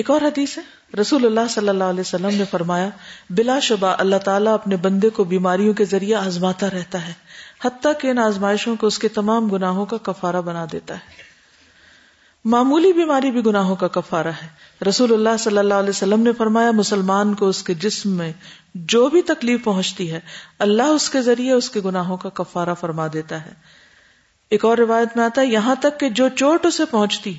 ایک اور حدیث ہے، رسول اللہ صلی اللہ علیہ وسلم نے فرمایا، بلا شبہ اللہ تعالیٰ اپنے بندے کو بیماریوں کے ذریعے آزماتا رہتا ہے، حتیٰ کہ ان آزمائشوں کو اس کے تمام گناہوں کا کفارہ بنا دیتا ہے۔ معمولی بیماری بھی گناہوں کا کفارہ ہے۔ رسول اللہ صلی اللہ علیہ وسلم نے فرمایا، مسلمان کو اس کے جسم میں جو بھی تکلیف پہنچتی ہے اللہ اس کے ذریعے اس کے گناہوں کا کفارہ فرما دیتا ہے۔ ایک اور روایت میں آتا ہے، یہاں تک کہ جو چوٹ اسے پہنچتی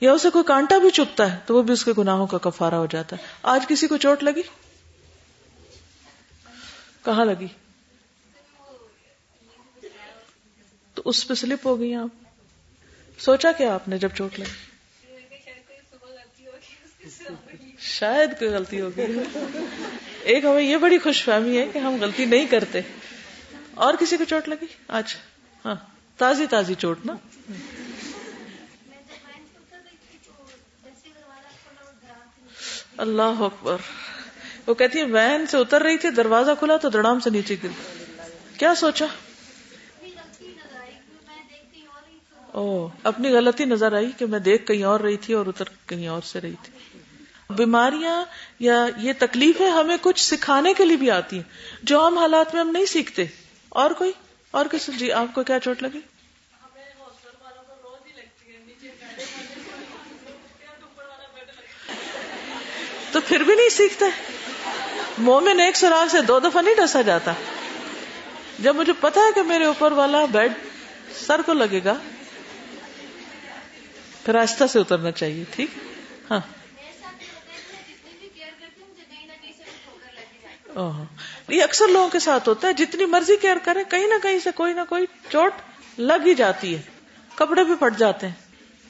یا اسے کوئی کانٹا بھی چبھتا ہے تو وہ بھی اس کے گناہوں کا کفارہ ہو جاتا ہے۔ آج کسی کو چوٹ لگی؟ کہاں لگی؟ تو اس پہ سلپ ہو گئی۔ آپ سوچا کیا آپ نے جب چوٹ لگی؟ شاید کوئی غلطی ہوگی۔ ایک ہمیں یہ بڑی خوش فہمی ہے کہ ہم غلطی نہیں کرتے۔ اور کسی کو چوٹ لگی آج؟ ہاں، تازی تازی چوٹ نا۔ اللہ اکبر، وہ کہتی ہے وین سے اتر رہی تھی، دروازہ کھلا تو دڑام سے نیچے گر۔ کیا سوچا؟ اپنی غلطی نظر آئی کہ میں دیکھ کہیں اور رہی تھی اور اتر کہیں اور سے رہی تھی۔ بیماریاں یا یہ تکلیفیں ہمیں کچھ سکھانے کے لیے بھی آتی ہیں جو عام حالات میں ہم نہیں سیکھتے۔ اور کوئی اور کسی؟ جی آپ کو کیا چوٹ لگی؟ تو پھر بھی نہیں سیکھتے۔ مومن ایک سراغ سے دو دفعہ نہیں ڈسا جاتا۔ جب مجھے پتا ہے کہ میرے اوپر والا بیڈ سر کو لگے گا، پھر آہستہ سے اترنا چاہیے، ٹھیک؟ ہاں، یہ اکثر لوگوں کے ساتھ ہوتا ہے، جتنی مرضی کیئر کریں کہیں نہ کہیں سے کوئی نہ کوئی چوٹ لگ ہی جاتی ہے، کپڑے بھی پھٹ جاتے ہیں۔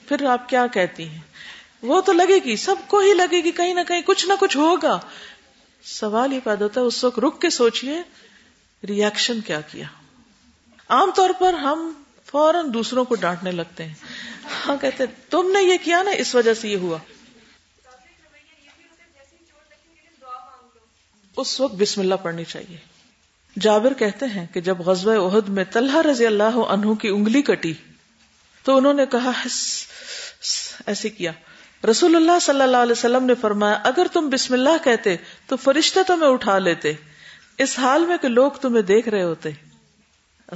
پھر آپ کیا کہتی ہیں؟ وہ تو لگے گی، سب کو ہی لگے گی، کہیں نہ کہیں کچھ نہ کچھ ہوگا۔ سوال یہ پیدا ہوتا ہے اس وقت رک کے سوچئے ری ایکشن کیا کیا۔ عام طور پر ہم فوراً دوسروں کو ڈانٹنے لگتے ہیں، ہاں کہتے ہیں تم نے یہ کیا نا، اس وجہ سے یہ ہوا۔ اس وقت بسم اللہ پڑھنی چاہیے۔ جابر کہتے ہیں کہ جب غزوہ احد میں طلحہ رضی اللہ عنہ کی انگلی کٹی تو انہوں نے کہا ایسے کیا۔ رسول اللہ صلی اللہ علیہ وسلم نے فرمایا، اگر تم بسم اللہ کہتے تو فرشتہ تمہیں اٹھا لیتے، اس حال میں کہ لوگ تمہیں دیکھ رہے ہوتے۔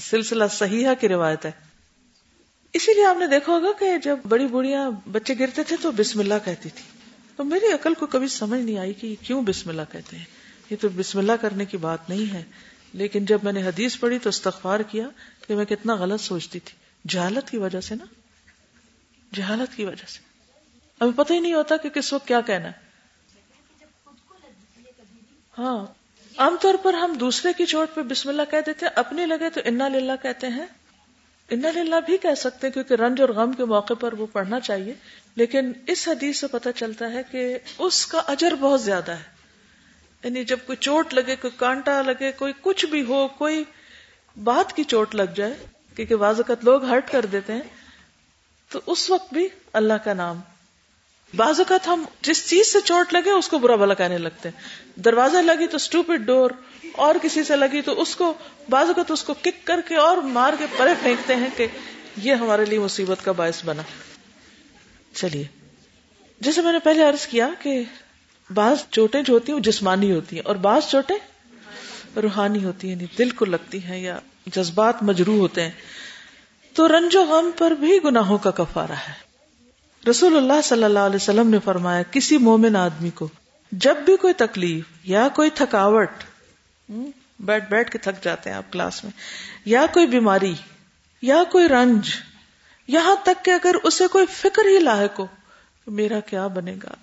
سلسلہ صحیحہ کی روایت ہے۔ اسی لیے آپ نے دیکھا ہوگا کہ جب بڑی بوڑھیاں بچے گرتے تھے تو بسم اللہ کہتی تھی۔ تو میری عقل کو کبھی سمجھ نہیں آئی کہ کیوں بسم اللہ کہتے ہیں، یہ تو بسم اللہ کرنے کی بات نہیں ہے۔ لیکن جب میں نے حدیث پڑھی تو استغفار کیا کہ میں کتنا غلط سوچتی تھی، جہالت کی وجہ سے نا، جہالت کی وجہ سے ہمیں پتہ ہی نہیں ہوتا کہ کس وقت کیا کہنا ہے۔ ہاں، عام طور پر ہم دوسرے کی چوٹ پہ بسم اللہ کہہ دیتے ہیں، اپنے لگے تو انا للہ کہتے ہیں۔ انا للہ بھی کہہ سکتے ہیں کیونکہ رنج اور غم کے موقع پر وہ پڑھنا چاہیے، لیکن اس حدیث سے پتہ چلتا ہے کہ اس کا اجر بہت زیادہ ہے۔ یعنی جب کوئی چوٹ لگے، کوئی کانٹا لگے، کوئی کچھ بھی ہو، کوئی بات کی چوٹ لگ جائے، کیونکہ بعض اوقات لوگ ہرٹ کر دیتے ہیں، تو اس وقت بھی اللہ کا نام۔ بعض اوقات ہم جس چیز سے چوٹ لگے اس کو برا بھلا کہنے لگتے ہیں۔ دروازہ لگی تو اسٹوپڈ ڈور، اور کسی سے لگی تو اس کو بعض اوقات اس کو کک کر کے اور مار کے پرے پھینکتے ہیں کہ یہ ہمارے لیے مصیبت کا باعث بنا۔ چلیے، جیسے میں نے پہلے عرض کیا کہ بعض چوٹیں جو ہوتی ہیں وہ جسمانی ہوتی ہیں اور بعض چوٹیں روحانی ہوتی ہیں، یعنی دل کو لگتی ہیں یا جذبات مجروح ہوتے ہیں۔ تو رنج و غم پر بھی گناہوں کا کفارہ ہے۔ رسول اللہ صلی اللہ علیہ وسلم نے فرمایا، کسی مومن آدمی کو جب بھی کوئی تکلیف یا کوئی تھکاوٹ، بیٹھ بیٹھ کے تھک جاتے ہیں آپ کلاس میں، یا کوئی بیماری یا کوئی رنج، یہاں تک کہ اگر اسے کوئی فکر ہی لاحق ہو میرا کیا بنے گا،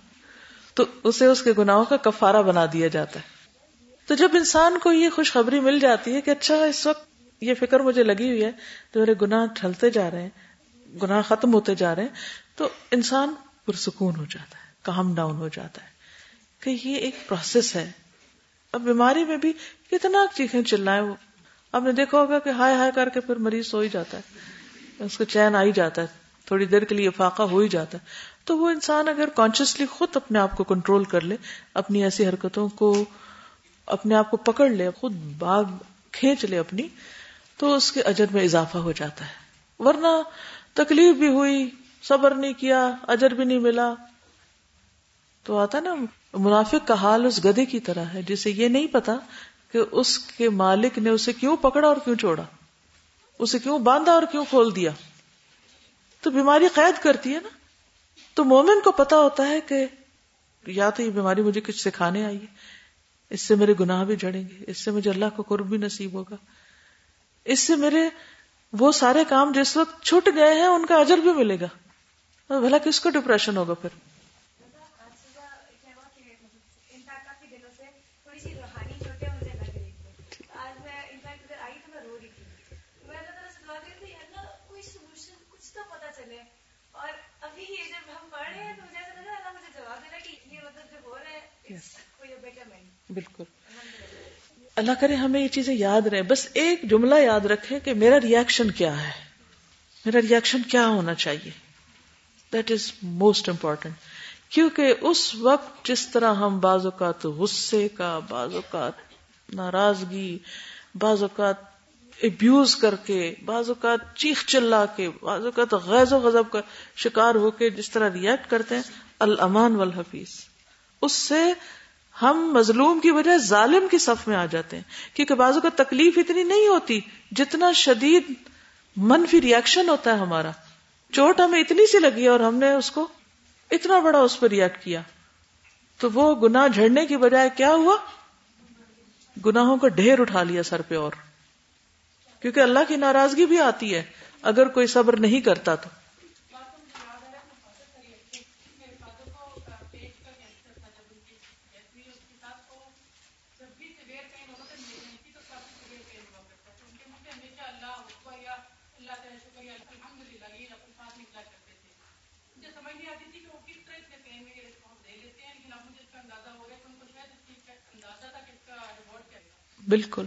تو اسے اس کے گناہوں کا کفارہ بنا دیا جاتا ہے۔ تو جب انسان کو یہ خوشخبری مل جاتی ہے کہ اچھا اس وقت یہ فکر مجھے لگی ہوئی ہے تو میرے گناہ ٹھلتے جا رہے ہیں، گناہ ختم ہوتے جا رہے ہیں، تو انسان پرسکون ہو جاتا ہے، کام ڈاؤن ہو جاتا ہے کہ یہ ایک پروسیس ہے۔ اب بیماری میں بھی کتنا چیخیں چلائیں، وہ آپ نے دیکھا ہوگا کہ ہائے ہائے کر کے پھر مریض سو ہی جاتا ہے، اس کو چین آ ہی جاتا ہے، تھوڑی دیر کے لیے افاقہ ہو ہی جاتا ہے۔ تو وہ انسان اگر کانشیسلی خود اپنے آپ کو کنٹرول کر لے، اپنی ایسی حرکتوں کو، اپنے آپ کو پکڑ لے، خود باغ کھینچ لے اپنی، تو اس کے اجر میں اضافہ ہو جاتا ہے۔ ورنہ تکلیف بھی ہوئی، صبر نہیں کیا، اجر بھی نہیں ملا، تو آتا نا منافق کا حال اس گدھے کی طرح ہے جسے یہ نہیں پتا کہ اس کے مالک نے اسے کیوں پکڑا اور کیوں چھوڑا، اسے کیوں باندھا اور کیوں کھول دیا، تو بیماری قید کرتی ہے نا۔ تو مومن کو پتا ہوتا ہے کہ یا تو یہ بیماری مجھے کچھ سکھانے آئی ہے، اس سے میرے گناہ بھی جڑیں گے، اس سے مجھے اللہ کو قرب بھی نصیب ہوگا، اس سے میرے وہ سارے کام جس وقت چھٹ گئے ہیں ان کا اجر بھی ملے گا، بھلا کس کو ڈپریشن ہوگا۔ پھر بالکل اللہ کرے ہمیں یہ چیزیں یاد رہیں، بس ایک جملہ یاد رکھیں کہ میرا ریئیکشن کیا ہے، میرا ریئیکشن کیا ہونا چاہیے، دیٹ از موسٹ امپورٹنٹ۔ کیونکہ اس وقت جس طرح ہم بعض اوقات غصے کا، بعض اوقات ناراضگی، بعض اوقات ابیوز کر کے، بعض اوقات چیخ چلا کے، بعض اوقات غیظ و غضب کا شکار ہو کے جس طرح ریئیکٹ کرتے ہیں، الامان والحفیظ، اس سے ہم مظلوم کی وجہ ظالم کی صف میں آ جاتے ہیں، کیونکہ بعضوں کا تکلیف اتنی نہیں ہوتی جتنا شدید منفی ریاکشن ہوتا ہے ہمارا۔ چوٹ ہمیں اتنی سی لگی اور ہم نے اس کو اتنا بڑا اس پر ریاکٹ کیا، تو وہ گناہ جھڑنے کی بجائے کیا ہوا، گناہوں کا ڈھیر اٹھا لیا سر پہ۔ اور کیونکہ اللہ کی ناراضگی بھی آتی ہے اگر کوئی صبر نہیں کرتا تو۔ بالکل،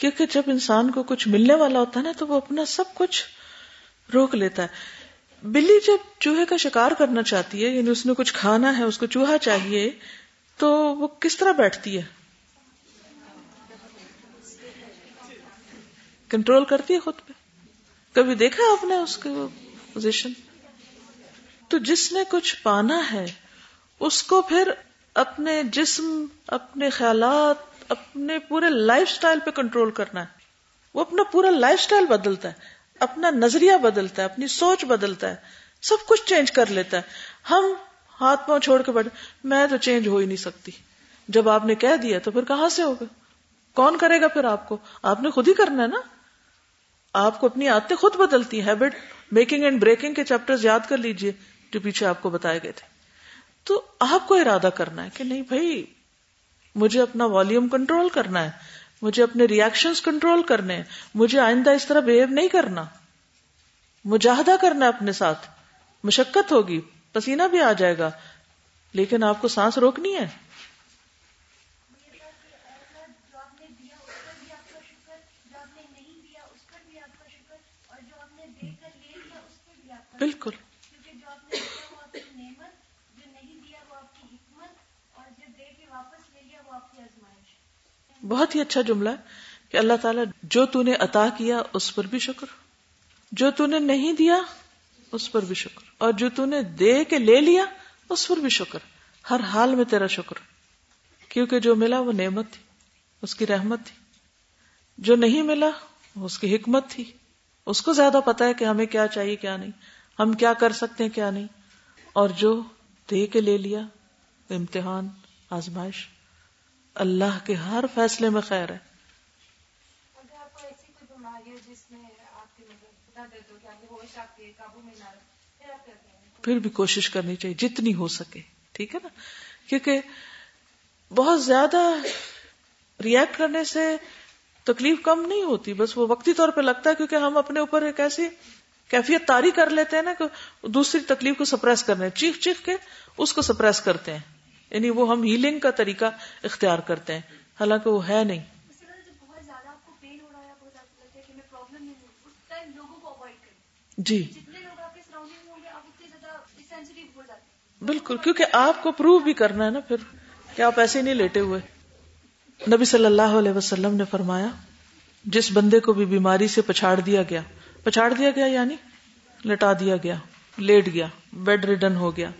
کیونکہ جب انسان کو کچھ ملنے والا ہوتا ہے نا تو وہ اپنا سب کچھ روک لیتا ہے۔ بلی جب چوہے کا شکار کرنا چاہتی ہے، یعنی اس نے کچھ کھانا ہے، اس کو چوہا چاہیے، تو وہ کس طرح بیٹھتی ہے، کنٹرول کرتی ہے خود پہ۔ کبھی دیکھا آپ نے اس کی پوزیشن؟ تو جس نے کچھ پانا ہے اس کو پھر اپنے جسم، اپنے خیالات، اپنے پورے لائف سٹائل پہ کنٹرول کرنا ہے۔ وہ اپنا پورا لائف سٹائل بدلتا ہے، اپنا نظریہ بدلتا ہے، اپنی سوچ بدلتا ہے، سب کچھ چینج کر لیتا ہے۔ ہم ہاتھ پاؤں چھوڑ کے بیٹھے، میں تو چینج ہو ہی نہیں سکتی۔ جب آپ نے کہہ دیا تو پھر کہاں سے ہوگا، کون کرے گا پھر آپ کو؟ آپ نے خود ہی کرنا ہے نا۔ آپ کو اپنی عادتیں خود بدلتی ہیں، ہیبٹ میکنگ اینڈ بریکنگ کے چیپٹرز یاد کر لیجئے جو پیچھے آپ کو بتائے گئے تھے۔ تو آپ کو ارادہ کرنا ہے کہ نہیں بھائی، مجھے اپنا والیوم کنٹرول کرنا ہے، مجھے اپنے ریاکشنز کنٹرول کرنے ہیں، مجھے آئندہ اس طرح بیہیو نہیں کرنا، مجاہدہ کرنا اپنے ساتھ۔ مشقت ہوگی، پسینہ بھی آ جائے گا، لیکن آپ کو سانس روکنی ہے۔ بالکل بہت ہی اچھا جملہ ہے کہ اللہ تعالیٰ جو تو نے عطا کیا اس پر بھی شکر، جو تو نے نہیں دیا اس پر بھی شکر، اور جو تو نے دے کے لے لیا اس پر بھی شکر، ہر حال میں تیرا شکر، کیونکہ جو ملا وہ نعمت تھی، اس کی رحمت تھی، جو نہیں ملا اس کی حکمت تھی، اس کو زیادہ پتا ہے کہ ہمیں کیا چاہیے کیا نہیں، ہم کیا کر سکتے ہیں کیا نہیں، اور جو دے کے لے لیا، امتحان، آزمائش، اللہ کے ہر فیصلے میں خیر ہے۔ اگر آپ کو ایسی کوئی بیماری ہو جس میں آپ کی درد ہو کہ آپ کو ہوش آتی ہے، قابو میں نہ رہے، پھر آپ کیا کریں؟ پھر بھی کوشش کرنی چاہیے جتنی ہو سکے، ٹھیک ہے نا، کیونکہ بہت زیادہ ریئیکٹ کرنے سے تکلیف کم نہیں ہوتی، بس وہ وقتی طور پہ لگتا ہے، کیونکہ ہم اپنے اوپر ایک ایسی کیفیت طاری کر لیتے ہیں نا کہ دوسری تکلیف کو سپریس کرنے، چیخ چیخ کے اس کو سپریس کرتے ہیں، یعنی وہ ہم ہیلنگ کا طریقہ اختیار کرتے ہیں، حالانکہ وہ ہے نہیں۔ جی بالکل، کیونکہ آپ کو پروو بھی کرنا ہے نا پھر کہ آپ ایسے نہیں لیٹے ہوئے۔ نبی صلی اللہ علیہ وسلم نے فرمایا جس بندے کو بھی بیماری سے پچھاڑ دیا گیا یعنی لٹا دیا گیا، لیٹ گیا، بیڈ ریڈن ہو گیا،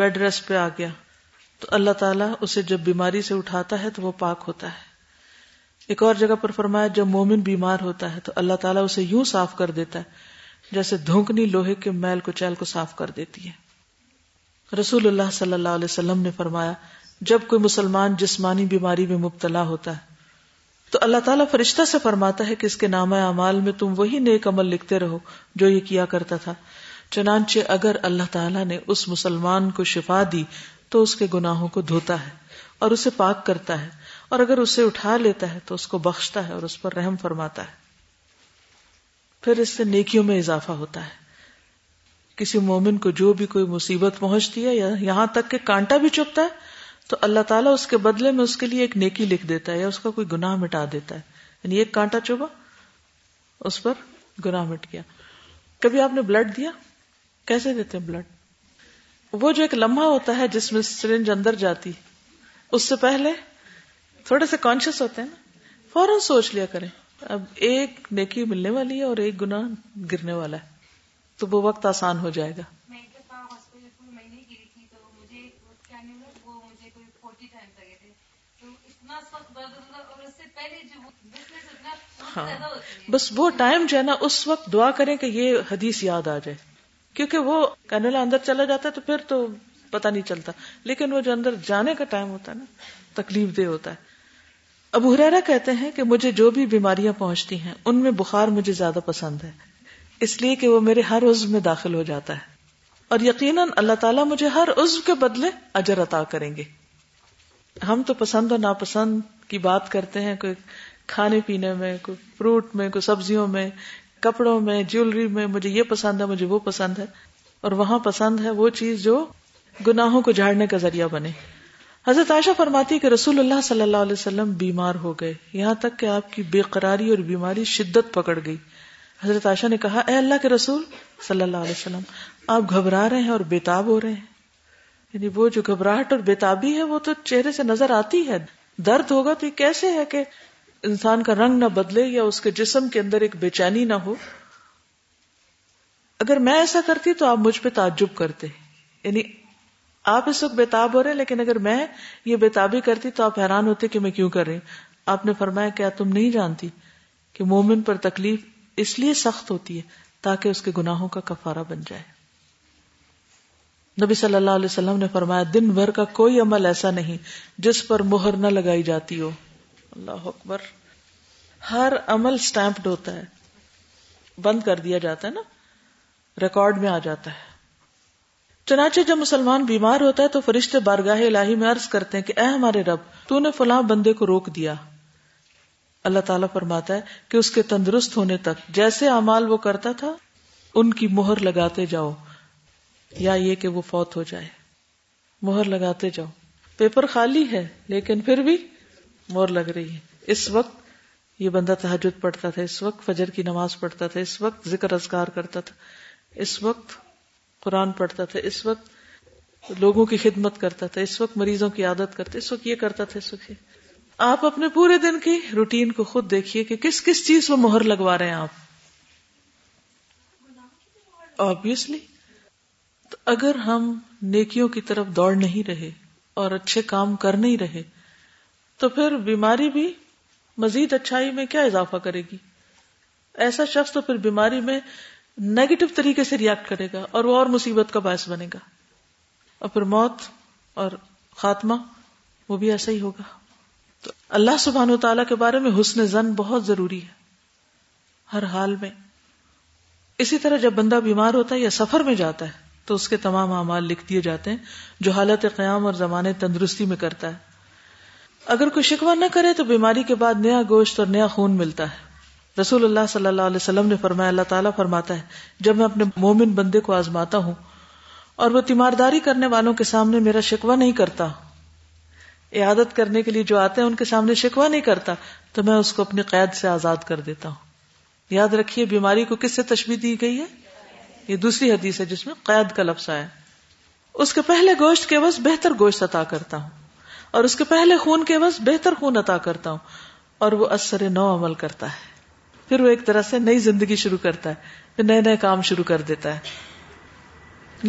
بیڈ ریسٹ پہ آ گیا، تو اللہ تعالیٰ اسے جب بیماری سے اٹھاتا ہے تو وہ پاک ہوتا ہے۔ ایک اور جگہ پر فرمایا جب مومن بیمار ہوتا ہے تو اللہ تعالیٰ اسے یوں صاف کر دیتا ہے جیسے دھونکنی لوہے کے میل کچیل کو صاف کر دیتی ہے۔ رسول اللہ صلی اللہ علیہ وسلم نے فرمایا جب کوئی مسلمان جسمانی بیماری میں مبتلا ہوتا ہے تو اللہ تعالیٰ فرشتہ سے فرماتا ہے کہ اس کے نامہ اعمال میں تم وہی نیک عمل لکھتے رہو جو یہ کیا کرتا تھا، چنانچہ اگر اللہ تعالیٰ نے اس مسلمان کو شفا دی تو اس کے گناہوں کو دھوتا ہے اور اسے پاک کرتا ہے، اور اگر اسے اٹھا لیتا ہے تو اس کو بخشتا ہے اور اس پر رحم فرماتا ہے۔ پھر اس سے نیکیوں میں اضافہ ہوتا ہے۔ کسی مومن کو جو بھی کوئی مصیبت پہنچتی ہے یا یہاں تک کہ کانٹا بھی چبھتا ہے تو اللہ تعالیٰ اس کے بدلے میں اس کے لیے ایک نیکی لکھ دیتا ہے یا اس کا کوئی گناہ مٹا دیتا ہے، یعنی ایک کانٹا چبھا اس پر گناہ مٹ گیا۔ کبھی آپ نے بلڈ دیا؟ کیسے دیتے ہیں بلڈ؟ وہ جو ایک لمحہ ہوتا ہے جس میں سرنج اندر جاتی، اس سے پہلے تھوڑے سے کانشیس ہوتے ہیں نا، فوراً سوچ لیا کریں اب ایک نیکی ملنے والی ہے اور ایک گناہ گرنے والا ہے، تو وہ وقت آسان ہو جائے گا۔ ہاں بس وہ ٹائم جو ہے نا اس وقت دعا کریں کہ یہ حدیث یاد آ جائے، کیونکہ وہ کینولا اندر چلا جاتا ہے تو پھر تو پتہ نہیں چلتا، لیکن وہ جو اندر جانے کا ٹائم ہوتا ہے نا تکلیف دہ ہوتا ہے۔ ابو ہریرہ کہتے ہیں کہ مجھے جو بھی بیماریاں پہنچتی ہیں ان میں بخار مجھے زیادہ پسند ہے، اس لیے کہ وہ میرے ہر عضو میں داخل ہو جاتا ہے، اور یقیناً اللہ تعالیٰ مجھے ہر عضو کے بدلے اجر عطا کریں گے۔ ہم تو پسند اور ناپسند کی بات کرتے ہیں، کوئی کھانے پینے میں، کوئی فروٹ میں، کوئی سبزیوں میں، کپڑوں میں، جیولری میں، مجھے یہ پسند ہے، مجھے وہ پسند ہے، اور وہاں پسند ہے وہ چیز جو گناہوں کو جھاڑنے کا ذریعہ بنے۔ حضرت عائشہ فرماتی کہ رسول اللہ صلی اللہ علیہ وسلم بیمار ہو گئے یہاں تک کہ آپ کی بے قراری اور بیماری شدت پکڑ گئی۔ حضرت عائشہ نے کہا اے اللہ کے رسول صلی اللہ علیہ وسلم، آپ گھبرا رہے ہیں اور بےتاب ہو رہے ہیں، یعنی وہ جو گھبراہٹ اور بےتابی ہے وہ تو چہرے سے نظر آتی ہے، درد ہوگا تو یہ کیسے ہے کہ انسان کا رنگ نہ بدلے یا اس کے جسم کے اندر ایک بے چینی نہ ہو؟ اگر میں ایسا کرتی تو آپ مجھ پہ تعجب کرتے، یعنی آپ اس وقت بےتاب ہو رہے ہیں لیکن اگر میں یہ بےتابی کرتی تو آپ حیران ہوتے کہ میں کیوں کر رہی ہوں۔ آپ نے فرمایا کیا تم نہیں جانتی کہ مومن پر تکلیف اس لیے سخت ہوتی ہے تاکہ اس کے گناہوں کا کفارہ بن جائے۔ نبی صلی اللہ علیہ وسلم نے فرمایا دن بھر کا کوئی عمل ایسا نہیں جس پر مہر نہ لگائی جاتی ہو۔ اللہ اکبر، ہر عمل سٹیمپڈ ہوتا ہے، بند کر دیا جاتا ہے نا، ریکارڈ میں آ جاتا ہے۔ چنانچہ جب مسلمان بیمار ہوتا ہے تو فرشتے بارگاہ الہی میں عرض کرتے ہیں کہ اے ہمارے رب، تو نے فلاں بندے کو روک دیا۔ اللہ تعالیٰ فرماتا ہے کہ اس کے تندرست ہونے تک جیسے اعمال وہ کرتا تھا ان کی مہر لگاتے جاؤ، یا یہ کہ وہ فوت ہو جائے، مہر لگاتے جاؤ۔ پیپر خالی ہے لیکن پھر بھی مہر لگ رہی ہے۔ اس وقت یہ بندہ تہجد پڑھتا تھا، اس وقت فجر کی نماز پڑھتا تھا، اس وقت ذکر اذکار کرتا تھا، اس وقت قرآن پڑھتا تھا، اس وقت لوگوں کی خدمت کرتا تھا، اس وقت مریضوں کی عیادت کرتا، اس وقت یہ کرتا تھا، اس وقت یہ۔ آپ اپنے پورے دن کی روٹین کو خود دیکھیے کہ کس کس چیز میں مہر لگوا رہے ہیں آپ، آبویسلی۔ تو اگر ہم نیکیوں کی طرف دوڑ نہیں رہے اور اچھے کام کر نہیں رہے تو پھر بیماری بھی مزید اچھائی میں کیا اضافہ کرے گی؟ ایسا شخص تو پھر بیماری میں نیگیٹو طریقے سے ریاکٹ کرے گا اور وہ اور مصیبت کا باعث بنے گا، اور پھر موت اور خاتمہ وہ بھی ایسا ہی ہوگا۔ تو اللہ سبحانہ و تعالیٰ کے بارے میں حسن ظن بہت ضروری ہے ہر حال میں۔ اسی طرح جب بندہ بیمار ہوتا ہے یا سفر میں جاتا ہے تو اس کے تمام اعمال لکھ دیے جاتے ہیں جو حالت قیام اور زمانے تندرستی میں کرتا ہے۔ اگر کوئی شکوہ نہ کرے تو بیماری کے بعد نیا گوشت اور نیا خون ملتا ہے۔ رسول اللہ صلی اللہ علیہ وسلم نے فرمایا اللہ تعالیٰ فرماتا ہے جب میں اپنے مومن بندے کو آزماتا ہوں اور وہ تیمارداری کرنے والوں کے سامنے میرا شکوہ نہیں کرتا، عیادت کرنے کے لیے جو آتے ہیں ان کے سامنے شکوہ نہیں کرتا، تو میں اس کو اپنی قید سے آزاد کر دیتا ہوں۔ یاد رکھیے بیماری کو کس سے تشبیہ دی گئی ہے؟ یہ دوسری حدیث ہے جس میں قید کا لفظ آیا۔ اس کے پہلے گوشت کے عوض بہتر گوشت عطا کرتا ہوں، اور اس کے پہلے خون کے عوض بہتر خون عطا کرتا ہوں، اور وہ اثر نو عمل کرتا ہے۔ پھر وہ ایک طرح سے نئی زندگی شروع کرتا ہے، پھر نئے نئے کام شروع کر دیتا ہے۔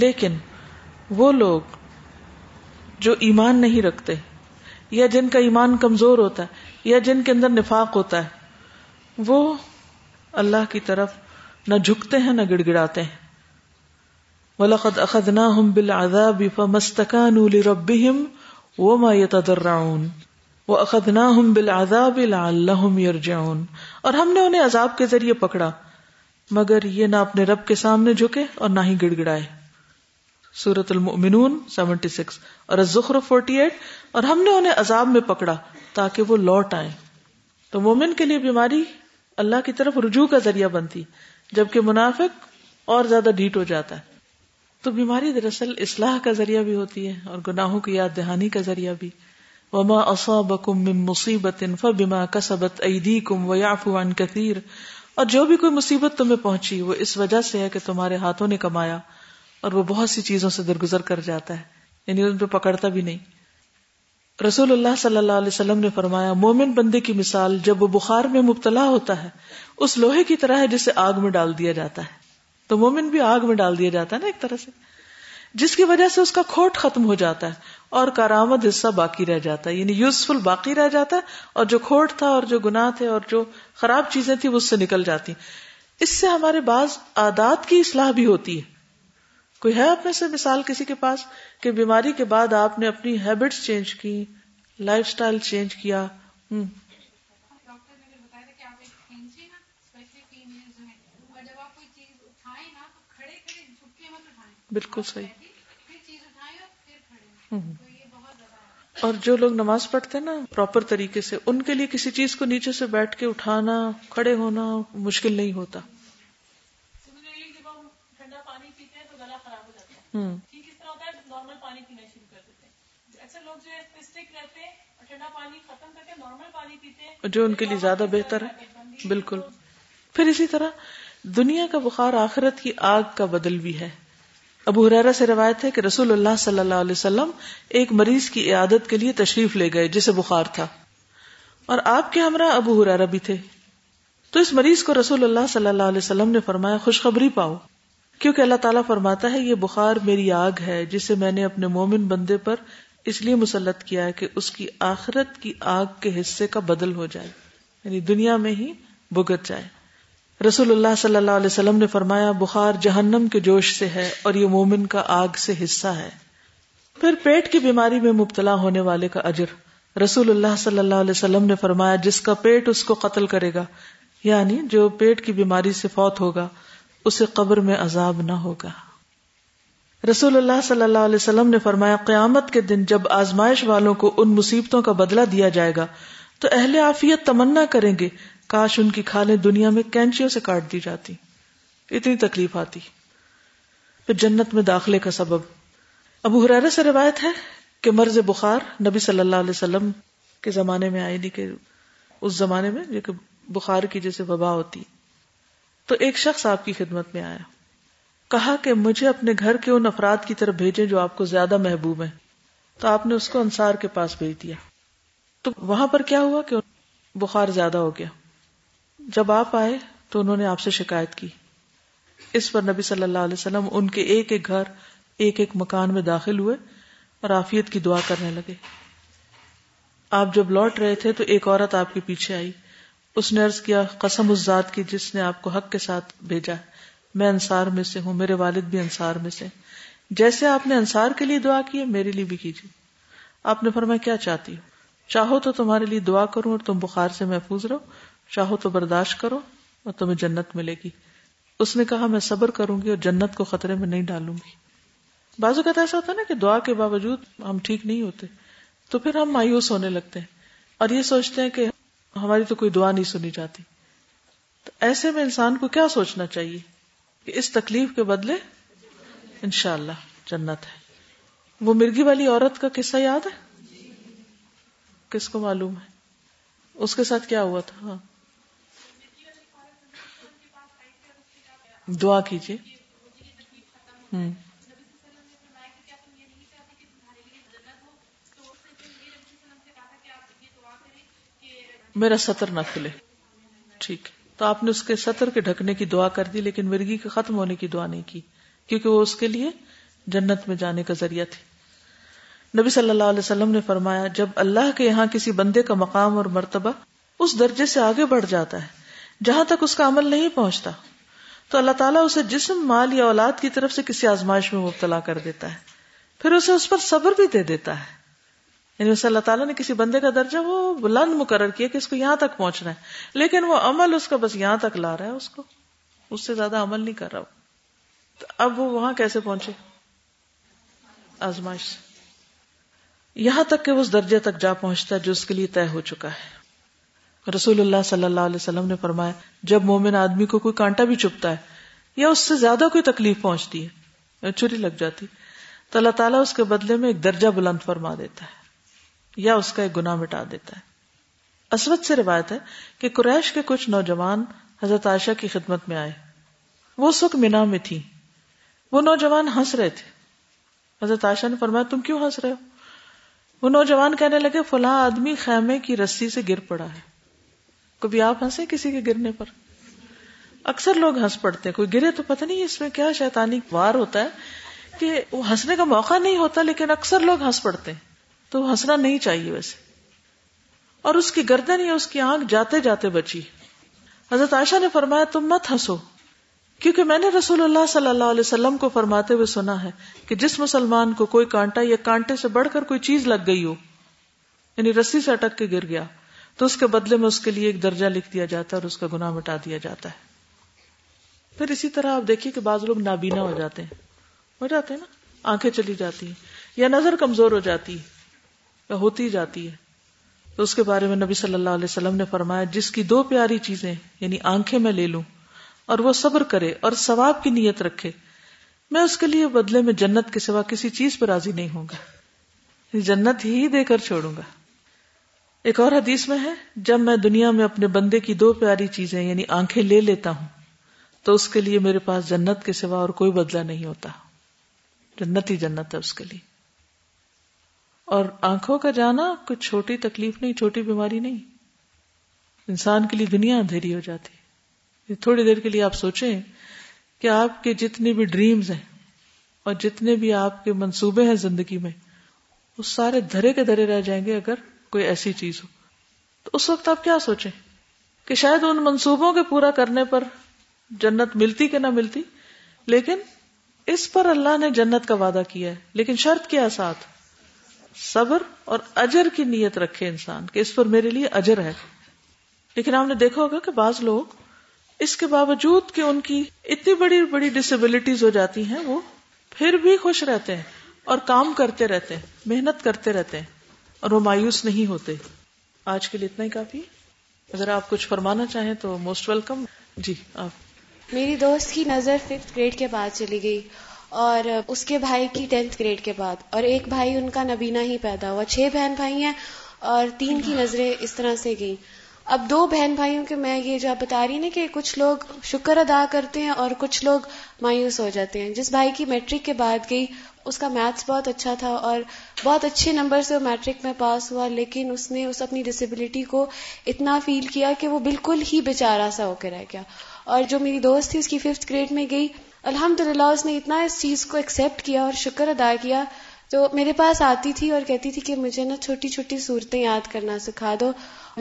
لیکن وہ لوگ جو ایمان نہیں رکھتے یا جن کا ایمان کمزور ہوتا ہے یا جن کے اندر نفاق ہوتا ہے، وہ اللہ کی طرف نہ جھکتے ہیں نہ گڑ گڑاتے ہیں. وَلَقَدْ أَخَذْنَاهُمْ بِالْعَذَابِ فَمَسْتَكَانُوا لِرَبِّهِمْ وَمَا يَتَضَرَّعُونَ وَأَخَذْنَاهُمْ بِالْعَذَابِ لَعَلَّهُمْ يَرْجِعُونَ. اور ہم نے انہیں عذاب کے ذریعے پکڑا مگر یہ نہ اپنے رب کے سامنے جھکے اور نہ ہی گڑ گڑائے. سورۃ المؤمنون 76 اور الزخرف 48. اور ہم نے انہیں عذاب میں پکڑا تاکہ وہ لوٹ آئیں. تو مومن کے لیے بیماری اللہ کی طرف رجوع کا ذریعہ بنتی، جبکہ منافق اور زیادہ ڈھیٹ ہو جاتا ہے. تو بیماری دراصل اصلاح کا ذریعہ بھی ہوتی ہے اور گناہوں کی یاد دہانی کا ذریعہ بھی. وما اصابکم من مصیبت فبما کسبت ایدیکم ویعفو عن کثیر. اور جو بھی کوئی مصیبت تمہیں پہنچی وہ اس وجہ سے ہے کہ تمہارے ہاتھوں نے کمایا، اور وہ بہت سی چیزوں سے درگزر کر جاتا ہے، یعنی ان پہ پکڑتا بھی نہیں. رسول اللہ صلی اللہ علیہ وسلم نے فرمایا، مومن بندے کی مثال جب وہ بخار میں مبتلا ہوتا ہے اس لوہے کی طرح ہے جسے آگ میں ڈال دیا جاتا ہے. تو مومن بھی آگ میں ڈال دیا جاتا ہے نا ایک طرح سے، جس کی وجہ سے اس کا کھوٹ ختم ہو جاتا ہے اور کارآمد حصہ باقی رہ جاتا ہے، یعنی یوزفل باقی رہ جاتا ہے، اور جو کھوٹ تھا اور جو گناہ تھے اور جو خراب چیزیں تھیں وہ اس سے نکل جاتی. اس سے ہمارے بعض عادات کی اصلاح بھی ہوتی ہے. کوئی ہے آپ میں سے مثال کسی کے پاس کہ بیماری کے بعد آپ نے اپنی ہیبٹس چینج کی، لائف سٹائل چینج کیا؟ بالکل صحیح. اور جو لوگ نماز پڑھتے ہیں نا پراپر طریقے سے، ان کے لیے کسی چیز کو نیچے سے بیٹھ کے اٹھانا، کھڑے ہونا مشکل نہیں ہوتا. جب ہم ٹھنڈا پانی پیتے ہیں تو گلا خراب ہو جاتا ہے، ٹھیک اس طرح ہوتا ہے. نارمل پانی پینا شروع کر دیتے ہیں. اکثر لوگ جو اسٹک رہتے ہیں اور ٹھنڈا پانی ختم کر کے نارمل پانی پیتے ہیں، جو ان کے لیے زیادہ بہتر ہے. بالکل. پھر اسی طرح دنیا کا بخار آخرت کی آگ کا بدل بھی ہے. ابو ہریرہ سے روایت ہے کہ رسول اللہ صلی اللہ علیہ وسلم ایک مریض کی عیادت کے لیے تشریف لے گئے جسے بخار تھا، اور آپ کے ہمراہ ابو ہریرہ بھی تھے. تو اس مریض کو رسول اللہ صلی اللہ علیہ وسلم نے فرمایا، خوشخبری پاؤ، کیونکہ اللہ تعالیٰ فرماتا ہے، یہ بخار میری آگ ہے جسے میں نے اپنے مومن بندے پر اس لیے مسلط کیا ہے کہ اس کی آخرت کی آگ کے حصے کا بدل ہو جائے، یعنی دنیا میں ہی بھگت جائے. رسول اللہ صلی اللہ علیہ وسلم نے فرمایا، بخار جہنم کے جوش سے ہے اور یہ مومن کا آگ سے حصہ ہے. پھر پیٹ کی بیماری میں مبتلا ہونے والے کا اجر، رسول اللہ صلی اللہ علیہ وسلم نے فرمایا، جس کا پیٹ اس کو قتل کرے گا، یعنی جو پیٹ کی بیماری سے فوت ہوگا اسے قبر میں عذاب نہ ہوگا. رسول اللہ صلی اللہ علیہ وسلم نے فرمایا، قیامت کے دن جب آزمائش والوں کو ان مصیبتوں کا بدلہ دیا جائے گا تو اہل عافیت تمنا کریں گے، کاش ان کی کھالیں دنیا میں کینچیوں سے کاٹ دی جاتی، اتنی تکلیف آتی. پھر جنت میں داخلے کا سبب، ابو ہریرہ سے روایت ہے کہ مرض بخار نبی صلی اللہ علیہ وسلم کے زمانے میں آئی، نہیں کہ اس زمانے میں جو کہ بخار کی جیسے وبا ہوتی. تو ایک شخص آپ کی خدمت میں آیا، کہا کہ مجھے اپنے گھر کے ان افراد کی طرف بھیجیں جو آپ کو زیادہ محبوب ہیں. تو آپ نے اس کو انصار کے پاس بھیج دیا. تو وہاں پر کیا ہوا کہ بخار زیادہ ہو گیا. جب آپ آئے تو انہوں نے آپ سے شکایت کی. اس پر نبی صلی اللہ علیہ وسلم ان کے ایک ایک گھر، ایک ایک مکان میں داخل ہوئے اور عافیت کی دعا کرنے لگے. آپ جب لوٹ رہے تھے تو ایک عورت آپ کے پیچھے آئی. اس نے عرض کیا، قسم اس ذات کی جس نے آپ کو حق کے ساتھ بھیجا، میں انصار میں سے ہوں، میرے والد بھی انصار میں سے، جیسے آپ نے انصار کے لیے دعا کی ہے میرے لیے بھی کیجیے. آپ نے فرمایا، کیا چاہتی ہو؟ چاہو تو تمہارے لیے دعا کروں اور تم بخار سے محفوظ رہو، چاہو تو برداشت کرو اور تمہیں جنت ملے گی. اس نے کہا، میں صبر کروں گی اور جنت کو خطرے میں نہیں ڈالوں گی. بعض اوقات ایسا ہوتا ہے نا کہ دعا کے باوجود ہم ٹھیک نہیں ہوتے، تو پھر ہم مایوس ہونے لگتے ہیں اور یہ سوچتے ہیں کہ ہماری تو کوئی دعا نہیں سنی جاتی. تو ایسے میں انسان کو کیا سوچنا چاہیے کہ اس تکلیف کے بدلے انشاءاللہ جنت ہے. وہ مرغی والی عورت کا قصہ یاد ہے؟ کس کو معلوم ہے اس کے ساتھ کیا ہوا تھا؟ ہاں، دعا کیجیے. میرا سطر نہ کھلے. ٹھیک، تو آپ نے اس کے سطر کے ڈھکنے کی دعا کر دی، لیکن مرغی کے ختم ہونے کی دعا نہیں کی، کیونکہ وہ اس کے لیے جنت میں جانے کا ذریعہ تھی. نبی صلی اللہ علیہ وسلم نے فرمایا جب اللہ کے یہاں کسی بندے کا مقام اور مرتبہ اس درجے سے آگے بڑھ جاتا ہے جہاں تک اس کا عمل نہیں پہنچتا تو اللہ تعالیٰ اسے جسم، مال یا اولاد کی طرف سے کسی آزمائش میں مبتلا کر دیتا ہے، پھر اسے اس پر صبر بھی دے دیتا ہے۔ یعنی اس اللہ تعالیٰ نے کسی بندے کا درجہ وہ بلند مقرر کیا کہ اس کو یہاں تک پہنچنا ہے، لیکن وہ عمل اس کا بس یہاں تک لا رہا ہے، اس کو اس سے زیادہ عمل نہیں کر رہا، تو اب وہ وہاں کیسے پہنچے؟ آزمائش، یہاں تک کہ وہ اس درجے تک جا پہنچتا ہے جو اس کے لیے طے ہو چکا ہے۔ رسول اللہ صلی اللہ علیہ وسلم نے فرمایا جب مومن آدمی کو کوئی کانٹا بھی چبھتا ہے یا اس سے زیادہ کوئی تکلیف پہنچتی ہے، چھری لگ جاتی، تو اللہ تعالیٰ اس کے بدلے میں ایک درجہ بلند فرما دیتا ہے یا اس کا ایک گناہ مٹا دیتا ہے۔ اسود سے روایت ہے کہ قریش کے کچھ نوجوان حضرت عائشہ کی خدمت میں آئے، وہ اس وقت مینا میں تھی، وہ نوجوان ہنس رہے تھے۔ حضرت عائشہ نے فرمایا تم کیوں ہنس رہے ہو؟ وہ نوجوان کہنے لگے فلاں آدمی خیمے کی رسی سے گر پڑا ہے۔ کبھی آپ ہنسے کسی کے گرنے پر؟ اکثر لوگ ہنس پڑتے ہیں، کوئی گرے تو پتہ نہیں اس میں کیا شیطانی وار ہوتا ہے کہ وہ ہنسنے کا موقع نہیں ہوتا، لیکن اکثر لوگ ہنس پڑتے ہیں، تو ہنسنا نہیں چاہیے ویسے۔ اور اس کی گردن یا اس کی آنکھ جاتے جاتے بچی۔ حضرت عائشہ نے فرمایا تم مت ہنسو، کیونکہ میں نے رسول اللہ صلی اللہ علیہ وسلم کو فرماتے ہوئے سنا ہے کہ جس مسلمان کو کوئی کانٹا یا کانٹے سے بڑھ کر کوئی چیز لگ گئی ہو، یعنی رسی سے اٹک کے گر گیا، تو اس کے بدلے میں اس کے لیے ایک درجہ لکھ دیا جاتا ہے اور اس کا گناہ مٹا دیا جاتا ہے۔ پھر اسی طرح آپ دیکھیے کہ بعض لوگ نابینا ہو جاتے ہیں نا، آنکھیں چلی جاتی ہیں یا نظر کمزور ہو جاتی ہے، ہوتی جاتی ہے، تو اس کے بارے میں نبی صلی اللہ علیہ وسلم نے فرمایا جس کی دو پیاری چیزیں یعنی آنکھیں میں لے لوں اور وہ صبر کرے اور ثواب کی نیت رکھے، میں اس کے لیے بدلے میں جنت کے سوا کسی چیز پر راضی نہیں ہوں گا، جنت ہی دے کر چھوڑوں گا۔ ایک اور حدیث میں ہے جب میں دنیا میں اپنے بندے کی دو پیاری چیزیں یعنی آنکھیں لے لیتا ہوں تو اس کے لیے میرے پاس جنت کے سوا اور کوئی بدلہ نہیں ہوتا، جنت ہی جنت ہے اس کے لیے۔ اور آنکھوں کا جانا کوئی چھوٹی تکلیف نہیں، چھوٹی بیماری نہیں، انسان کے لیے دنیا اندھیری ہو جاتی ہے۔ تھوڑی دیر کے لیے آپ سوچیں کہ آپ کے جتنے بھی ڈریمز ہیں اور جتنے بھی آپ کے منصوبے ہیں زندگی میں، وہ سارے دھرے کے دھرے رہ جائیں گے اگر کوئی ایسی چیز ہو تو۔ اس وقت آپ کیا سوچیں کہ شاید ان منصوبوں کے پورا کرنے پر جنت ملتی کہ نہ ملتی، لیکن اس پر اللہ نے جنت کا وعدہ کیا ہے، لیکن شرط کیا ساتھ؟ صبر اور اجر کی نیت رکھے انسان کہ اس پر میرے لیے اجر ہے۔ لیکن آپ نے دیکھا ہوگا کہ بعض لوگ اس کے باوجود کہ ان کی اتنی بڑی بڑی ڈس ایبلٹیز ہو جاتی ہیں، وہ پھر بھی خوش رہتے ہیں اور کام کرتے رہتے ہیں، محنت کرتے رہتے ہیں اور وہ مایوس نہیں ہوتے۔ آج کے لیے اتنا ہی کافی، اگر آپ کچھ فرمانا چاہیں تو موسٹ ویلکم۔ جی آپ، میری دوست کی نظر 5th grade کے بعد چلی گئی اور اس کے بھائی کی 10th grade کے بعد، اور ایک بھائی ان کا نبینا ہی پیدا ہوا، 6 بہن بھائی ہیں اور 3 کی نظریں اس طرح سے گئیں۔ اب 2 بہن بھائیوں کے میں یہ جو بتا رہی نا کہ کچھ لوگ شکر ادا کرتے ہیں اور کچھ لوگ مایوس ہو جاتے ہیں۔ جس بھائی کی میٹرک کے بعد گئی، اس کا میتھس بہت اچھا تھا اور بہت اچھے نمبر سے وہ میٹرک میں پاس ہوا، لیکن اس نے اس اپنی ڈسیبلٹی کو اتنا فیل کیا کہ وہ بالکل ہی بیچارہ سا ہو کے رہ گیا۔ اور جو میری دوست تھی اس کی 5th grade میں گئی، الحمدللہ اس نے اتنا اس چیز کو ایکسیپٹ کیا اور شکر ادا کیا، تو میرے پاس آتی تھی اور کہتی تھی کہ مجھے نا چھوٹی چھوٹی صورتیں یاد کرنا سکھا دو،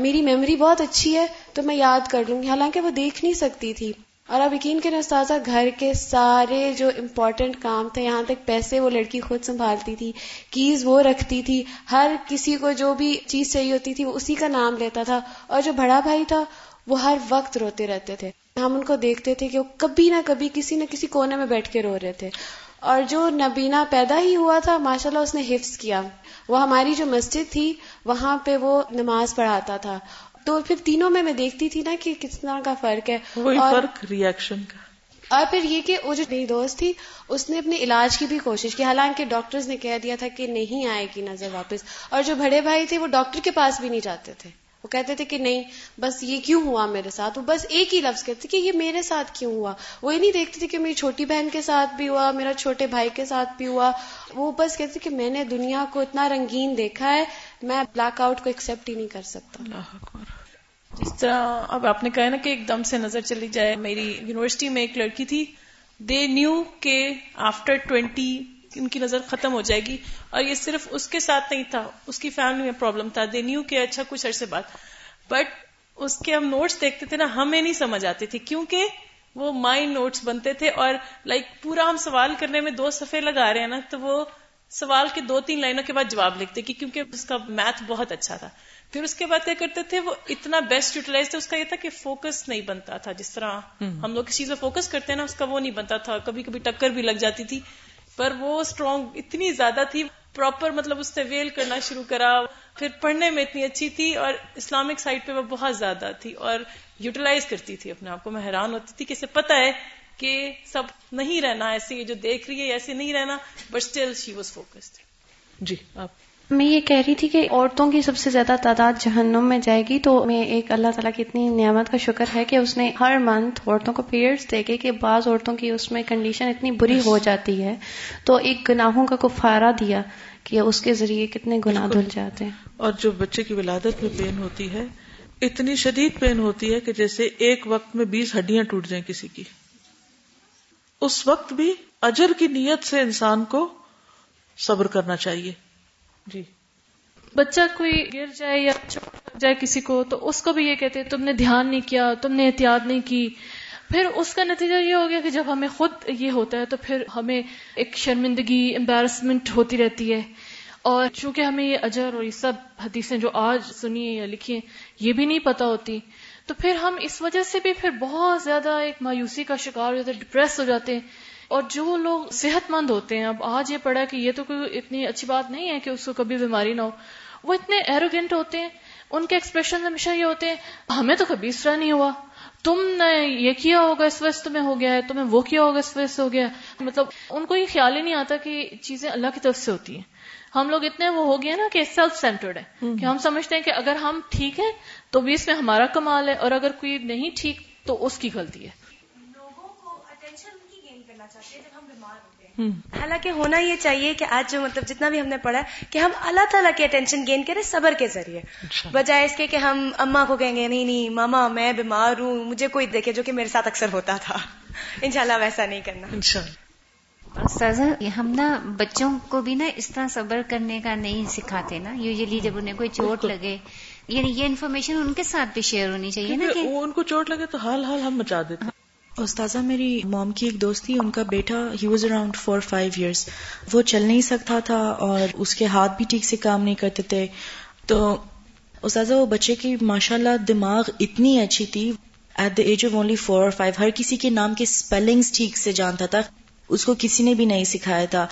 میری میموری بہت اچھی ہے تو میں یاد کر لوں گی، حالانکہ وہ دیکھ نہیں سکتی تھی۔ اور اب یقین کریں استاذہ، گھر کے سارے جو امپورٹنٹ کام تھے یہاں تک پیسے وہ لڑکی خود سنبھالتی تھی، کیز وہ رکھتی تھی، ہر کسی کو جو بھی چیز چاہیے ہوتی تھی وہ اسی کا نام لیتا تھا، اور جو بڑا بھائی تھا وہ ہر وقت روتے رہتے تھے، ہم ان کو دیکھتے تھے کہ وہ کبھی نہ کسی کونے میں بیٹھ کے رو رہے تھے۔ اور جو نبینا پیدا ہی ہوا تھا ماشاءاللہ اس نے حفظ کیا، وہ ہماری جو مسجد تھی وہاں پہ وہ نماز پڑھاتا تھا، تو پھر تینوں میں دیکھتی تھی نا کہ کتنا کا فرق ہے، وہی فرق ریاکشن کا۔ اور پھر یہ کہ وہ جو میری دوست تھی اس نے اپنے علاج کی بھی کوشش کی، حالانکہ ڈاکٹرز نے کہہ دیا تھا کہ نہیں آئے گی نظر واپس، اور جو بڑے بھائی تھے وہ ڈاکٹر کے پاس بھی نہیں جاتے تھے، وہ کہتے تھے کہ نہیں بس یہ کیوں ہوا میرے ساتھ، وہ بس ایک ہی لفظ کہتے تھے کہ یہ میرے ساتھ کیوں ہوا، وہ یہ نہیں دیکھتے تھے کہ میری چھوٹی بہن کے ساتھ بھی ہوا، میرا چھوٹے بھائی کے ساتھ بھی ہوا، وہ بس کہتے تھے کہ میں نے دنیا کو اتنا رنگین دیکھا ہے، میں بلیک آؤٹ کو ایکسیپٹ ہی نہیں کر سکتا۔ اللہ اکبر، جس طرح اب آپ نے کہا نا کہ ایک دم سے نظر چلی جائے، میری یونیورسٹی میں ایک لڑکی تھی، دے نیو کہ آفٹر 20 ان کی نظر ختم ہو جائے گی. اور یہ صرف اس کے ساتھ نہیں تھا, اس کی فیملی میں پرابلم تھا, دے نیو کہ اچھا کچھ عرصے بعد, بٹ اس کے ہم نوٹس دیکھتے تھے نا, ہمیں نہیں سمجھ آتے تھے کیونکہ وہ مائنڈ نوٹس بنتے تھے. اور پورا ہم سوال کرنے میں 2 صفحے لگا رہے ہیں نا, تو وہ سوال کے 2-3 لائنوں کے بعد جواب لکھتے کہ کیونکہ اس کا میتھ بہت اچھا تھا. پھر اس کے بعد یہ کرتے تھے, وہ اتنا بیسٹ یوٹیلائز تھا, اس کا یہ تھا کہ فوکس نہیں بنتا تھا. جس طرح ہم لوگ کسی چیز میں فوکس کرتے ہیں نا, اس کا وہ نہیں بنتا تھا, کبھی کبھی ٹکر بھی لگ جاتی تھی. پر وہ اسٹرانگ اتنی زیادہ تھی, پراپر اس سے ویل کرنا شروع کرا. پھر پڑھنے میں اتنی اچھی تھی اور اسلامک سائٹ پہ وہ بہت زیادہ تھی اور یوٹیلائز کرتی تھی اپنے آپ کو. میں حیران ہوتی تھی کہ اسے پتہ ہے کہ سب نہیں رہنا ایسے, یہ جو دیکھ رہی ہے ایسے نہیں رہنا, but still she was focused. جی آپ, میں یہ کہہ رہی تھی کہ عورتوں کی سب سے زیادہ تعداد جہنم میں جائے گی, تو میں ایک اللہ تعالیٰ کی اتنی نعمت کا شکر ہے کہ اس نے ہر منتھ عورتوں کو پیریڈز دے کے, کہ بعض عورتوں کی اس میں کنڈیشن اتنی بری ہو جاتی ہے, تو ایک گناہوں کا کفارہ دیا کہ اس کے ذریعے کتنے گناہ دھل جاتے ہیں. اور جو بچے کی ولادت میں پین ہوتی ہے, اتنی شدید پین ہوتی ہے کہ جیسے ایک وقت میں 20 ہڈیاں ٹوٹ جائیں کسی کی. اس وقت بھی اجر کی نیت سے انسان کو صبر کرنا چاہیے. جی, بچہ کوئی گر جائے یا چوٹ لگ جائے کسی کو, تو اس کو بھی یہ کہتے ہیں تم نے دھیان نہیں کیا, تم نے احتیاط نہیں کی. پھر اس کا نتیجہ یہ ہو گیا کہ جب ہمیں خود یہ ہوتا ہے تو پھر ہمیں ایک شرمندگی, امبیرسمنٹ ہوتی رہتی ہے. اور چونکہ ہمیں یہ اجر اور یہ سب حدیثیں جو آج سنی ہیں یا لکھی ہیں یہ بھی نہیں پتہ ہوتی, تو پھر ہم اس وجہ سے بھی پھر بہت زیادہ ایک مایوسی کا شکار ہو جاتے ہیں, ڈپریس ہو جاتے ہیں. اور جو لوگ صحت مند ہوتے ہیں, اب آج یہ پڑھا کہ یہ تو کوئی اتنی اچھی بات نہیں ہے کہ اس کو کبھی بیماری نہ ہو, وہ اتنے ایروگنٹ ہوتے ہیں, ان کے ایکسپریشن ہمیشہ یہ ہوتے ہیں ہمیں تو کبھی اس طرح نہیں ہوا, تم نے یہ کیا ہوگا اس وجہ سے تمہیں ہو گیا ہے, تمہیں وہ کیا ہوگا اس وجہ سے ہو گیا ہے. ان کو یہ خیال ہی نہیں آتا کہ چیزیں اللہ کی طرف سے ہوتی ہیں. ہم لوگ اتنے وہ ہو گئے نا کہ سیلف سینٹرڈ ہے کہ ہم سمجھتے ہیں کہ اگر ہم ٹھیک ہیں تو بھی اس میں ہمارا کمال ہے, اور اگر کوئی نہیں ٹھیک تو اس کی غلطی ہے. لوگوں کو اٹینشن کی گین کرنا چاہتے ہیں جب ہم بیمار ہوتے ہیں, حالانکہ ہونا یہ چاہیے کہ آج جو جتنا بھی ہم نے پڑھا کہ ہم اللہ تعالیٰ کی اٹینشن گین کریں صبر کے ذریعے, بجائے اس کے کہ ہم اماں کو کہیں گے نہیں نہیں ماما میں بیمار ہوں مجھے کوئی دیکھے, جو کہ میرے ساتھ اکثر ہوتا تھا. انشاءاللہ ویسا نہیں کرنا. استاذہ ہم نا بچوں کو بھی نا اس طرح صبر کرنے کا نہیں سکھاتے نا, یوزلی جب انہیں کوئی چوٹ لگے, یعنی یہ انفارمیشن ان کے ساتھ بھی شیئر ہونی چاہیے نا کہ ان کو چوٹ لگے تو حال ہم مچا دیتے ہیں. استاذہ میری موم کی ایک دوست تھی, ان کا بیٹا ہی واز اراؤنڈ 4-5 years, وہ چل نہیں سکتا تھا اور اس کے ہاتھ بھی ٹھیک سے کام نہیں کرتے تھے. تو استاذہ وہ بچے کی ماشاءاللہ دماغ اتنی اچھی تھی, at the age of only 4 or 5 ہر کسی کے نام کے اسپیلنگس ٹھیک سے جانتا تھا, اس کو کسی نے بھی نہیں سکھایا تھا,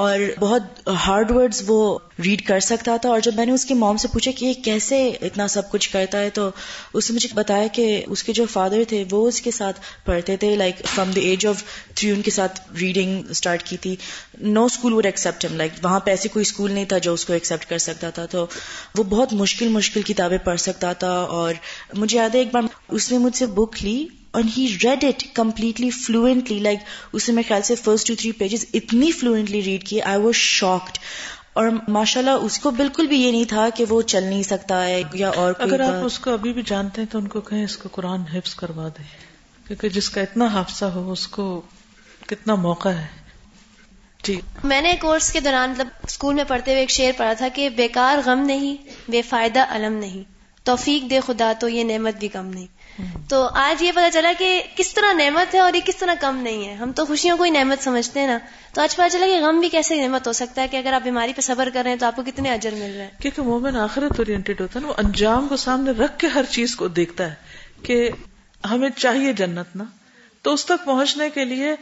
اور بہت ہارڈ ورڈز وہ ریڈ کر سکتا تھا. اور جب میں نے اس کی موم سے پوچھا کہ یہ کیسے اتنا سب کچھ کرتا ہے, تو اس نے مجھے بتایا کہ اس کے جو فادر تھے وہ اس کے ساتھ پڑھتے تھے, فرام دی ایج آف 3 ان کے ساتھ ریڈنگ سٹارٹ کی تھی. نو اسکول وڈ ایکسیپٹ ہم, وہاں پہ ایسے کوئی اسکول نہیں تھا جو اس کو ایکسیپٹ کر سکتا تھا, تو وہ بہت مشکل کتابیں پڑھ سکتا تھا. اور مجھے یاد ہے ایک بار اس نے مجھ سے بک لی and he read it completely fluently, اسے میرے خیال سے first 2-3 pages اتنی fluently read کی, I was shocked. اور ماشاءاللہ اس کو بالکل بھی یہ نہیں تھا کہ وہ چل نہیں سکتا ہے یا اور کوئی. اگر آپ اس کو ابھی بھی جانتے ہیں تو ان کو کہیں اس کو قرآن حفظ کروا دیں, کیونکہ جس کا اتنا حافظہ ہو اس کو کتنا موقع ہے. میں نے کورس کے دوران اسکول میں پڑھتے ہوئے ایک شعر پڑھا تھا کہ بیکار غم نہیں, بے فائدہ علم نہیں, توفیق دے خدا تو یہ نعمت بھی کم نہیں. تو آج یہ پتا چلا کہ کس طرح نعمت ہے اور یہ کس طرح کم نہیں ہے. ہم تو خوشیوں کو ہی نعمت سمجھتے ہیں نا, تو آج پتا چلا کہ غم بھی کیسے نعمت ہو سکتا ہے, کہ اگر آپ بیماری پہ صبر کر رہے ہیں تو آپ کو کتنے اجر مل رہے ہیں. کیونکہ مومن آخرت اورینٹڈ ہوتا ہے نا, وہ انجام کو سامنے رکھ کے ہر چیز کو دیکھتا ہے کہ ہمیں چاہیے جنت نا, تو اس تک پہنچنے کے لیے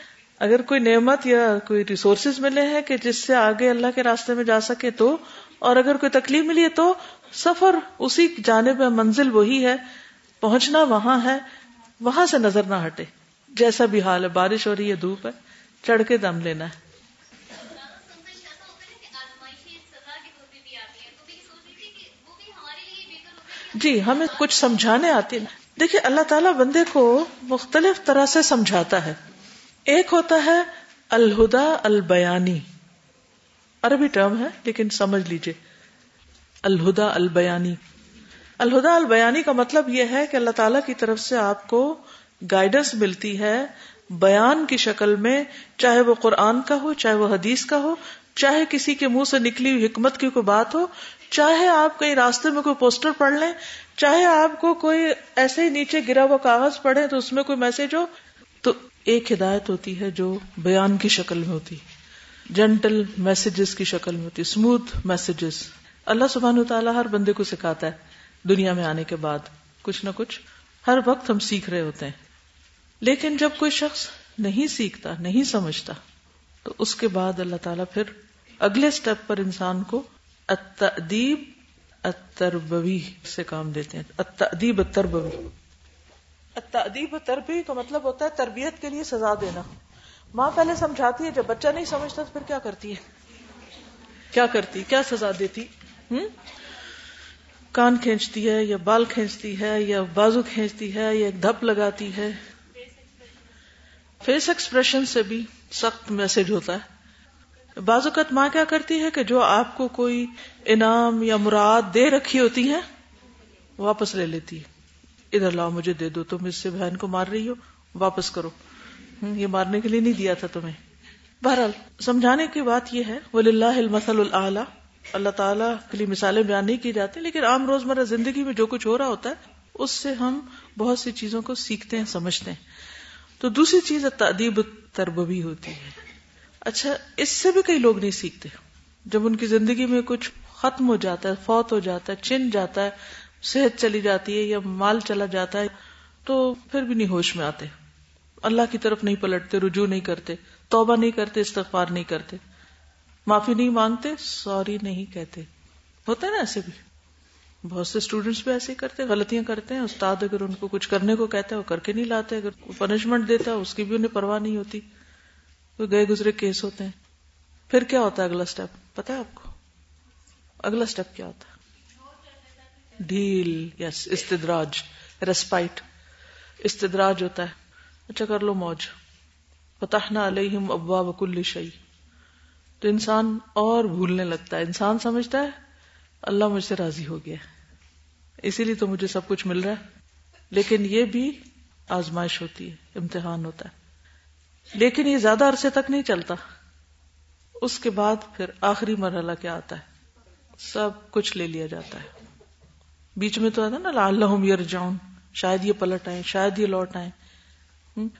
اگر کوئی نعمت یا کوئی ریسورسز ملے ہیں کہ جس سے آگے اللہ کے راستے میں جا سکے تو, اور اگر کوئی تکلیف ملی ہے تو سفر اسی جانب ہے, منزل وہی ہے, پہنچنا وہاں ہے, وہاں سے نظر نہ ہٹے. جیسا بھی حال ہے, بارش ہو رہی ہے, دھوپ ہے, چڑھ کے دم لینا ہے. جی ہمیں کچھ سمجھانے آتی ہیں. دیکھیں اللہ تعالیٰ بندے کو مختلف طرح سے سمجھاتا ہے. ایک ہوتا ہے الہدا البیانی, عربی ٹرم ہے لیکن سمجھ لیجئے الہدا البیانی. الہدا البیانی کا مطلب یہ ہے کہ اللہ تعالیٰ کی طرف سے آپ کو گائیڈنس ملتی ہے, بیان کی شکل میں، چاہے وہ قرآن کا ہو، چاہے وہ حدیث کا ہو، چاہے کسی کے منہ سے نکلی ہوئی حکمت کی کوئی بات ہو، چاہے آپ کہیں راستے میں کوئی پوسٹر پڑھ لیں، چاہے آپ کو کوئی ایسے ہی نیچے گرا ہوا کاغذ پڑھیں تو اس میں کوئی میسج ہو، تو ایک ہدایت ہوتی ہے جو بیان کی شکل میں ہوتی ہے، جنٹل میسجز کی شکل میں ہوتی، اسموتھ میسجز. اللہ سبحانہ وتعالی ہر بندے کو سکھاتا ہے، دنیا میں آنے کے بعد کچھ نہ کچھ ہر وقت ہم سیکھ رہے ہوتے ہیں. لیکن جب کوئی شخص نہیں سیکھتا، نہیں سمجھتا، تو اس کے بعد اللہ تعالیٰ پھر اگلے سٹیپ پر انسان کو التأدیب التربوی سے کام دیتے ہیں. التأدیب التربوی، التأدیب التربوی کا مطلب ہوتا ہے تربیت کے لیے سزا دینا. ماں پہلے سمجھاتی ہے، جب بچہ نہیں سمجھتا تو پھر کیا کرتی ہے، کیا سزا دیتی، کان کھینچتی ہے یا بال کھینچتی ہے یا بازو کھینچتی ہے یا ایک دھپ لگاتی ہے. فیس ایکسپریشن سے بھی سخت میسج ہوتا ہے. بعض اوقات ماں کیا کرتی ہے کہ جو آپ کو کوئی انعام یا مراد دے رکھی ہوتی ہے واپس لے لیتی ہے، ادھر لاؤ مجھے دے دو، تم اس سے بہن کو مار رہی ہو، واپس کرو، یہ مارنے کے لیے نہیں دیا تھا تمہیں. بہرحال سمجھانے کی بات یہ ہے، وَلِلَّهِ الْمَثَلُ الْأَعْلَى، اللہ تعالیٰ کے لیے مثالیں بیان نہیں کی جاتی، لیکن عام روزمرہ زندگی میں جو کچھ ہو رہا ہوتا ہے اس سے ہم بہت سی چیزوں کو سیکھتے ہیں، سمجھتے ہیں. تو دوسری چیز التأدیب التربوی ہوتی ہے. اچھا، اس سے بھی کئی لوگ نہیں سیکھتے. جب ان کی زندگی میں کچھ ختم ہو جاتا ہے، فوت ہو جاتا ہے، چھن جاتا ہے، صحت چلی جاتی ہے یا مال چلا جاتا ہے، تو پھر بھی نہیں ہوش میں آتے، اللہ کی طرف نہیں پلٹتے، رجوع نہیں کرتے، توبہ نہیں کرتے، استغفار نہیں کرتے، معافی نہیں مانگتے، سوری نہیں کہتے. ہوتا ہے نا ایسے بھی، بہت سے اسٹوڈینٹس بھی ایسے کرتے، غلطیاں کرتے ہیں، استاد اگر ان کو کچھ کرنے کو کہتا ہے وہ کر کے نہیں لاتے، اگر پنشمنٹ دیتا ہے اس کی بھی انہیں پرواہ نہیں ہوتی. کوئی گئے گزرے کیس ہوتے ہیں. پھر کیا ہوتا ہے اگلا سٹیپ، پتا ہے آپ کو اگلا سٹیپ کیا ہوتا ہے؟ ڈیل، یس، استدراج، ریسپائٹ، استدراج ہوتا ہے. اچھا کر لو موج، فتحنا علیہم ابواب کل شیء. تو انسان اور بھولنے لگتا ہے، انسان سمجھتا ہے اللہ مجھ سے راضی ہو گیا اسی لیے تو مجھے سب کچھ مل رہا ہے. لیکن یہ بھی آزمائش ہوتی ہے، امتحان ہوتا ہے، لیکن یہ زیادہ عرصے تک نہیں چلتا. اس کے بعد پھر آخری مرحلہ کیا آتا ہے، سب کچھ لے لیا جاتا ہے. بیچ میں تو آتا نا لعلہم یرجعون، شاید یہ پلٹ آئیں، شاید یہ لوٹ آئیں.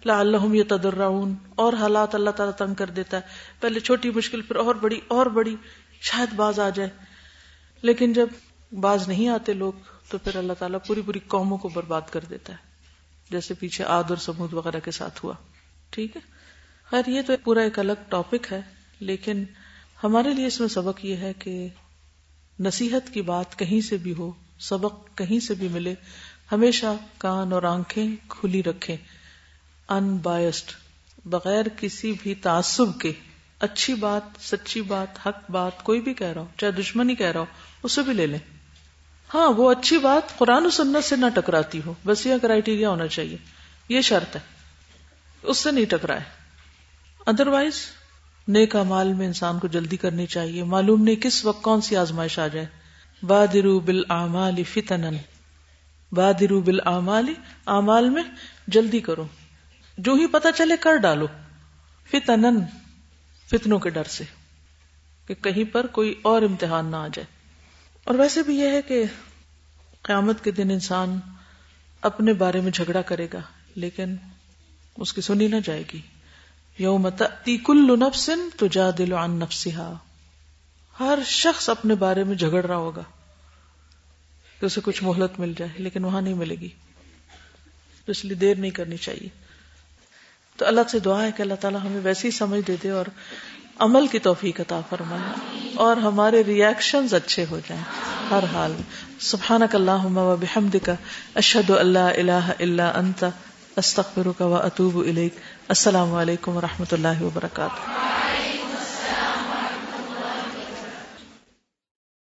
لعلہم یتضرعون، اور حالات اللہ تعالیٰ تنگ کر دیتا ہے، پہلے چھوٹی مشکل پھر اور بڑی اور بڑی، شاید باز آ جائے. لیکن جب باز نہیں آتے لوگ تو پھر اللہ تعالیٰ پوری پوری قوموں کو برباد کر دیتا ہے، جیسے پیچھے عاد اور ثمود وغیرہ کے ساتھ ہوا. ٹھیک ہے، خیر یہ تو پورا ایک الگ ٹاپک ہے، لیکن ہمارے لیے اس میں سبق یہ ہے کہ نصیحت کی بات کہیں سے بھی ہو، سبق کہیں سے بھی ملے، ہمیشہ کان اور آنکھیں کھلی رکھیں، ان بائسڈ، بغیر کسی بھی تعصب کے. اچھی بات، سچی بات، حق بات کوئی بھی کہہ رہا ہو، چاہے دشمن ہی کہہ رہا ہو، اسے بھی لے لیں. ہاں وہ اچھی بات قرآن و سنت سے نہ ٹکراتی ہو، بس یہ کرائیٹیریا ہونا چاہیے، یہ شرط ہے، اس سے نہیں ٹکرائے. ادروائز نیک اعمال میں انسان کو جلدی کرنی چاہیے، معلوم نہیں کس وقت کون سی آزمائش آ جائے. بادروا بالاعمال فتنن، بادروا بالاعمال، اعمال میں جلدی کرو، جو ہی پتہ چلے کر ڈالو. فتنن، فتنوں کے ڈر سے کہ کہیں پر کوئی اور امتحان نہ آ جائے. اور ویسے بھی یہ ہے کہ قیامت کے دن انسان اپنے بارے میں جھگڑا کرے گا لیکن اس کی سنی نہ جائے گی. یوم تأتی کل نفس تجادل عن نفسها، ہر شخص اپنے بارے میں جھگڑ رہا ہوگا کہ اسے کچھ مہلت مل جائے، لیکن وہاں نہیں ملے گی، تو اس لیے دیر نہیں کرنی چاہیے. تو اللہ سے دعا ہے کہ اللہ تعالیٰ ہمیں ویسی سمجھ دے دے اور عمل کی توفیق عطا فرمائے، اور ہمارے ریاکشنز اچھے ہو جائیں ہر حال میں. سبحانک اللہم و بحمدک، اشہد ان لا الہ الا انت، استغفرک و اتوب الیک. السلام علیکم و رحمۃ اللہ وبرکاتہ.